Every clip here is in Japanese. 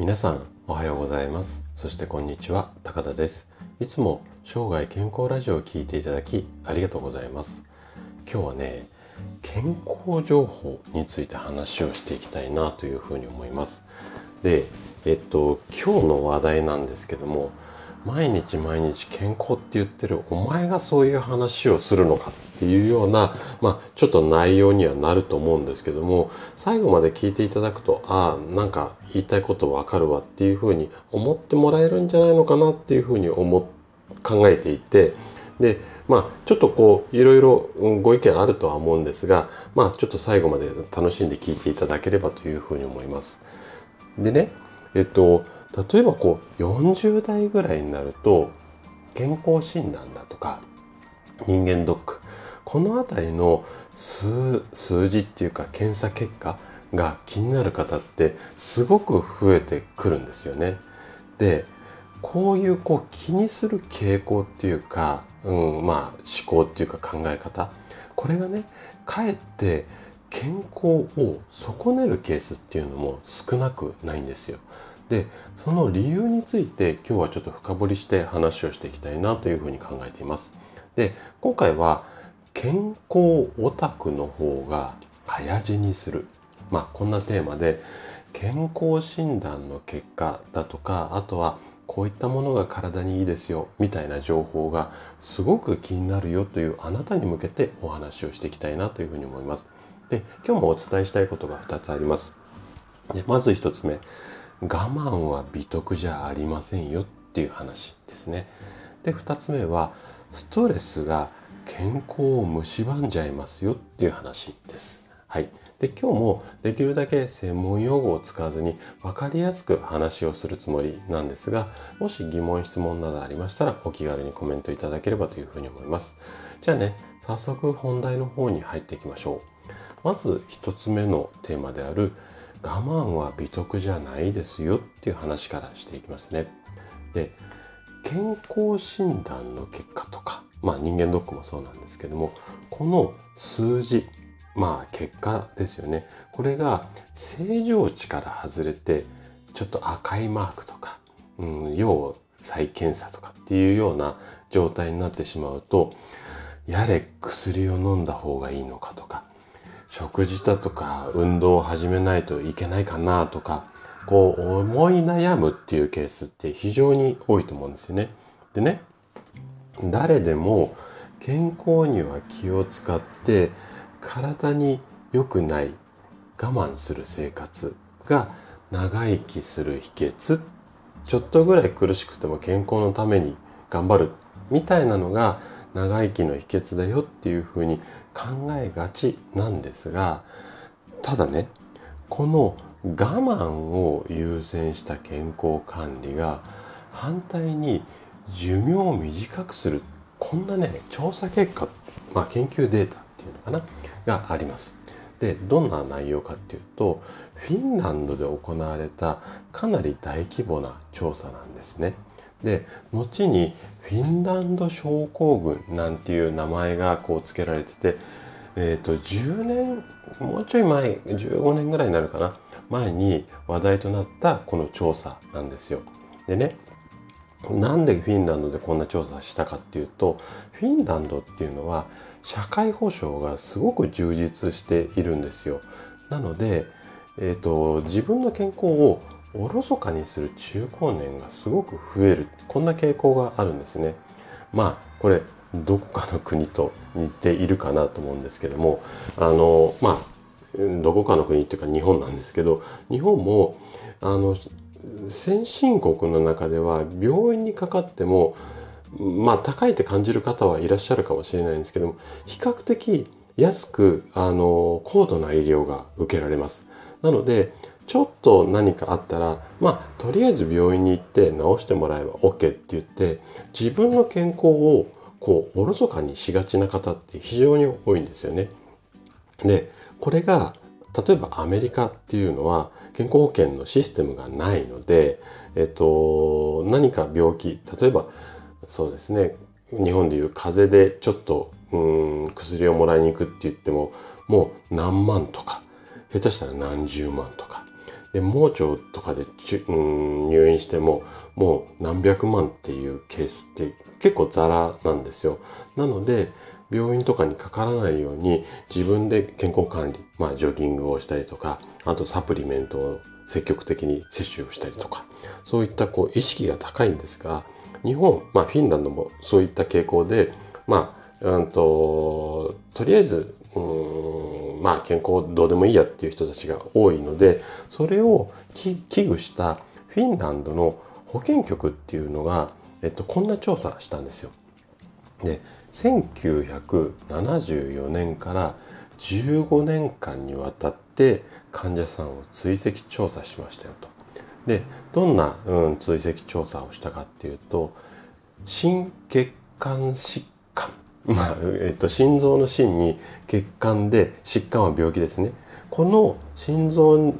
皆さんおはようございます。そしてこんにちは、高田です。いつも生涯健康ラジオを聞いていただきありがとうございます。今日はね、健康情報について話をしていきたいなというふうに思います。で、今日の話題なんですけども、毎日健康って言ってるお前がそういう話をするのかっていうような、ちょっと内容にはなると思うんですけども、最後まで聞いていただくと、なんか言いたいことわかるわっていうふうに思ってもらえるんじゃないのかなっていうふうに考えていて、で、ちょっといろいろご意見あるとは思うんですが、ちょっと最後まで楽しんで聞いていただければというふうに思います。でね、例えば40代ぐらいになると健康診断だとか人間ドック、このあたりの数字っていうか検査結果が気になる方ってすごく増えてくるんですよね。で、こういう気にする傾向っていうか、思考っていうか考え方、これがね、かえって健康を損ねるケースっていうのも少なくないんですよ。で、その理由について今日はちょっと深掘りして話をしていきたいなというふうに考えています。で、今回は健康オタクの方が早死にする、こんなテーマで、健康診断の結果だとか、あとはこういったものが体にいいですよみたいな情報がすごく気になるよというあなたに向けてお話をしていきたいなというふうに思います。で、今日もお伝えしたいことが2つあります。で、まず1つ目、我慢は美徳じゃありませんよっていう話ですね。で、2つ目はストレスが健康を蝕んじゃいますよっていう話です。はい。で、今日もできるだけ専門用語を使わずに分かりやすく話をするつもりなんですが、もし疑問、質問などありましたらお気軽にコメントいただければというふうに思います。じゃあね、早速本題の方に入っていきましょう。まず一つ目のテーマである我慢は美徳じゃないですよっていう話からしていきますね。で、健康診断の結果とか、人間ドックもそうなんですけども、この数字、結果ですよね。これが正常値から外れて、ちょっと赤いマークとか、要再検査とかっていうような状態になってしまうと、やれ薬を飲んだ方がいいのかとか、食事だとか運動を始めないといけないかなとか、思い悩むっていうケースって非常に多いと思うんですよね。でね、誰でも健康には気を使って体に良くない我慢する生活が長生きする秘訣、ちょっとぐらい苦しくても健康のために頑張るみたいなのが長生きの秘訣だよっていうふうに考えがちなんですが、ただね、この我慢を優先した健康管理が反対に寿命を短くする、こんなね、調査結果、研究データっていうのかな、があります。で、どんな内容かっていうと、フィンランドで行われたかなり大規模な調査なんですね。で、後にフィンランド症候群なんていう名前が付けられてて、10年、もうちょい前、15年ぐらいになるかな、前に話題となったこの調査なんですよ。でね、なんでフィンランドでこんな調査したかっていうと、フィンランドっていうのは社会保障がすごく充実しているんですよ。なので、自分の健康をおろそかにする中高年がすごく増える、こんな傾向があるんですね。これどこかの国と似ているかなと思うんですけども、どこかの国っていうか日本なんですけど、日本も先進国の中では病院にかかっても高いって感じる方はいらっしゃるかもしれないんですけども、比較的安く高度な医療が受けられます。なので、ちょっと何かあったら、とりあえず病院に行って治してもらえば OK って言って、自分の健康をおろそかにしがちな方って非常に多いんですよね。で、これが例えばアメリカっていうのは健康保険のシステムがないので、何か病気、例えばそうですね、日本でいう風邪でちょっと薬をもらいに行くって言っても、もう何万とか、下手したら何十万とかで盲腸とかで入院してももう何百万っていうケースって結構ザラなんですよ。なので病院とかにかからないように自分で健康管理、ジョギングをしたりとか、あとサプリメントを積極的に摂取をしたりとか、そういった意識が高いんですが、日本、フィンランドもそういった傾向で、とりあえず健康どうでもいいやっていう人たちが多いので、それを危惧したフィンランドの保健局っていうのが、こんな調査したんですよ。で、1974年から15年間にわたって患者さんを追跡調査しましたよと。で、どんな、追跡調査をしたかっていうと、心血管疾患、心臓の心に血管で、疾患は病気ですね。この心臓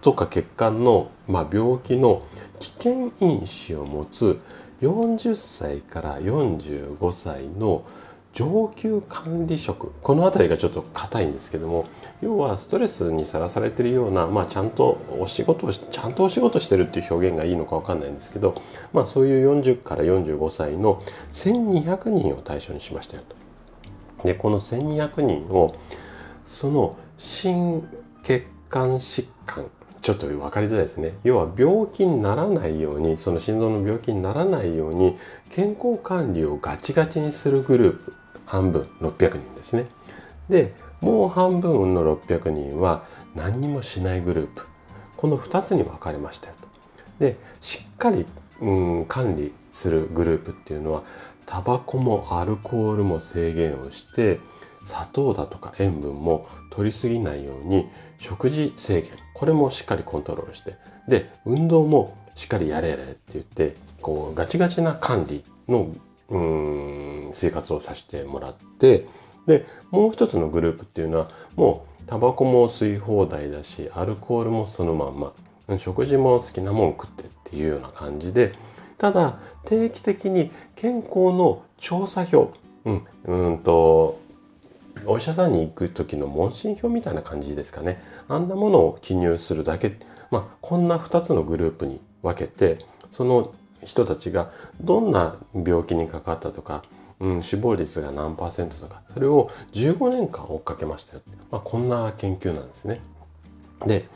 とか血管の、病気の危険因子を持つ40歳から45歳の上級管理職、このあたりがちょっと硬いんですけども、要はストレスにさらされているような、ちゃんとお仕事してるっていう表現がいいのかわかんないんですけど、そういう40から45歳の1200人を対象にしましたよと。で、この1200人をその心血管疾患、ちょっと分かりづらいですね。要は病気にならないように、その心臓の病気にならないように健康管理をガチガチにするグループ、半分600人ですね。で、もう半分の600人は何にもしないグループ、この2つに分かれましたよと。で、しっかり、管理するグループっていうのは、タバコもアルコールも制限をして、砂糖だとか塩分も摂りすぎないように食事制限、これもしっかりコントロールして、で、運動もしっかりやれやれって言って、ガチガチな管理の生活をさせてもらって、で、もう一つのグループっていうのは、もうタバコも吸い放題だし、アルコールもそのまんま、食事も好きなもん食ってっていうような感じで、ただ定期的に健康の調査票、お医者さんに行く時の問診票みたいな感じですかね。あんなものを記入するだけ。こんな2つのグループに分けて、その人たちがどんな病気にかかったとか、死亡率が何%とか、それを15年間追っかけましたよ。こんな研究なんですね。で、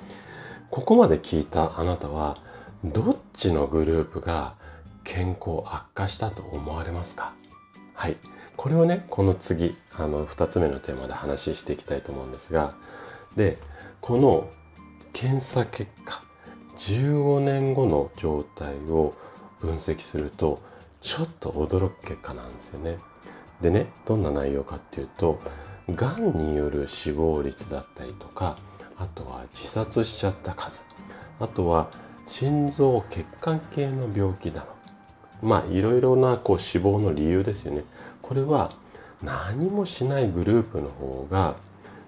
ここまで聞いたあなたは、どっちのグループが健康悪化したと思われますか？はい。これをね、この次、2つ目のテーマで話していきたいと思うんですが、で、この検査結果、15年後の状態を分析すると、ちょっと驚く結果なんですよね。でね、どんな内容かっていうと、がんによる死亡率だったりとか、あとは自殺しちゃった数、あとは心臓血管系の病気だの、いろいろな死亡の理由ですよね。これは何もしないグループの方が、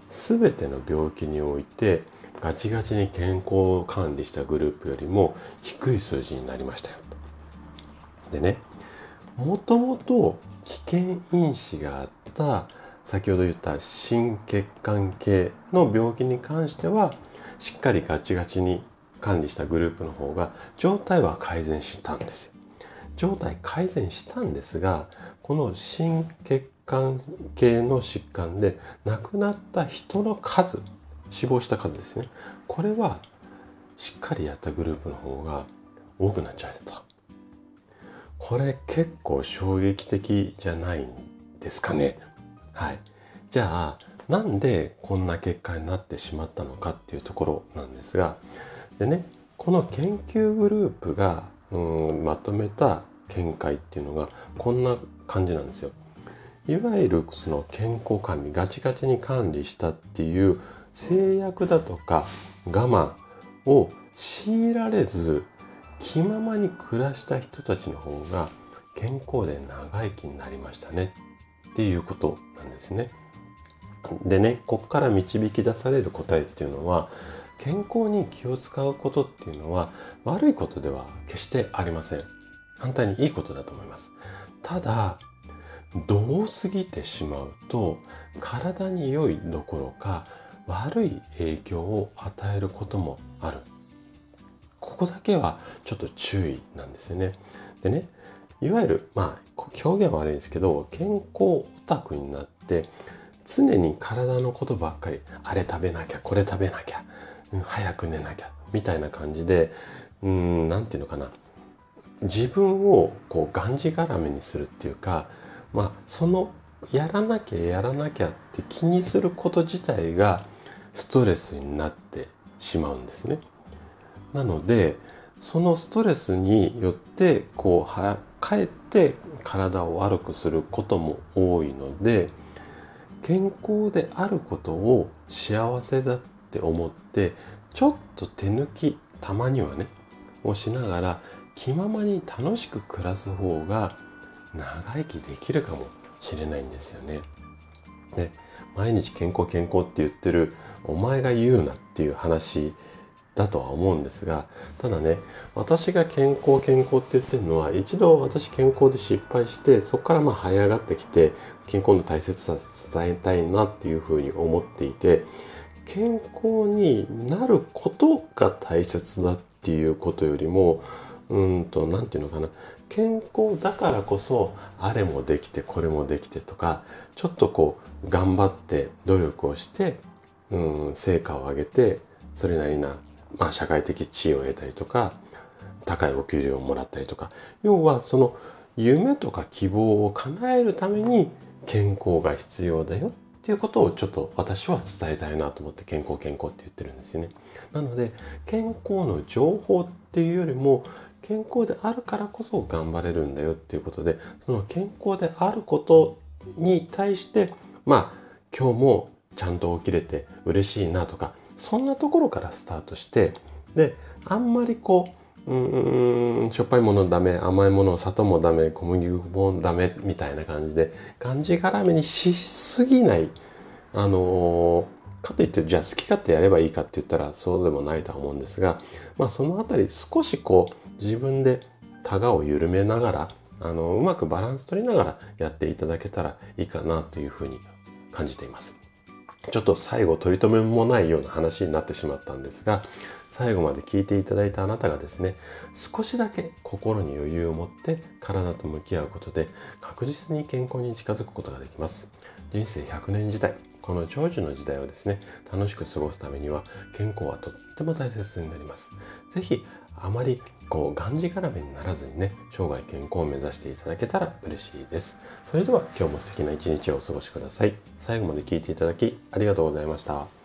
全ての病気においてガチガチに健康を管理したグループよりも低い数字になりましたよと。でね、もともと危険因子があった、先ほど言った心血管系の病気に関しては、しっかりガチガチに管理したグループの方が状態は改善したんですよ。状態改善したんですが、この心血管系の疾患で亡くなった人の数、死亡した数ですね、これはしっかりやったグループの方が多くなっちゃった。これ結構衝撃的じゃないんですかね。はい。じゃあなんでこんな結果になってしまったのかっていうところなんですが、でね、この研究グループがまとめた見解っていうのがこんな感じなんですよ。いわゆるその健康管理、ガチガチに管理したっていう制約だとか我慢を強いられず、気ままに暮らした人たちの方が健康で長生きになりましたねっていうことなんですね。でね、ここから導き出される答えっていうのは、健康に気を使うことっていうのは悪いことでは決してありません。反対にいいことだと思います。ただ、度を過ぎてしまうと、体に良いどころか悪い影響を与えることもあるこだけはちょっと注意なんですよね。でね、いわゆる、表現は悪いですけど、健康オタクになって、常に体のことばっかり、あれ食べなきゃ、これ食べなきゃ、早く寝なきゃ、みたいな感じで、なんていうのかな、自分をこうがんじがらめにするっていうか、そのやらなきゃって気にすること自体がストレスになってしまうんですね。なので、そのストレスによってかえって体を悪くすることも多いので、健康であることを幸せだって思って、ちょっと手抜き、たまにはねをしながら気ままに楽しく暮らす方が長生きできるかもしれないんですよね。で、毎日健康って言ってるお前が言うなっていう話だとは思うんですが、ただね、私が健康って言ってるのは、一度私健康で失敗して、そこから這い上がってきて健康の大切さを伝えたいなっていうふうに思っていて、健康になることが大切だっていうことよりも、なんていうのかな、健康だからこそあれもできてこれもできてとか、ちょっと頑張って努力をして、成果を上げて、それなりな、社会的地位を得たりとか、高いお給料をもらったりとか、要はその夢とか希望を叶えるために健康が必要だよっていうことを、ちょっと私は伝えたいなと思って、健康って言ってるんですよね。なので、健康の情報っていうよりも、健康であるからこそ頑張れるんだよっていうことで、その健康であることに対して、今日もちゃんと起きれて嬉しいなとか、そんなところからスタートして、で、あんまりしょっぱいものダメ、甘いもの、砂糖もダメ、小麦粉もダメみたいな感じで、がんじがらめにしすぎない。かといってじゃあ好き勝手やればいいかって言ったら、そうでもないとは思うんですが、そのあたり少し自分でタガを緩めながら、うまくバランス取りながらやっていただけたらいいかなというふうに感じています。ちょっと最後取り留めもないような話になってしまったんですが、最後まで聞いていただいたあなたがですね、少しだけ心に余裕を持って体と向き合うことで、確実に健康に近づくことができます。人生100年時代、この長寿の時代をですね、楽しく過ごすためには健康はとっても大切になります。ぜひあまりがんじがらめにならずにね、生涯健康を目指していただけたら嬉しいです。それでは今日も素敵な一日をお過ごしください。最後まで聞いていただきありがとうございました。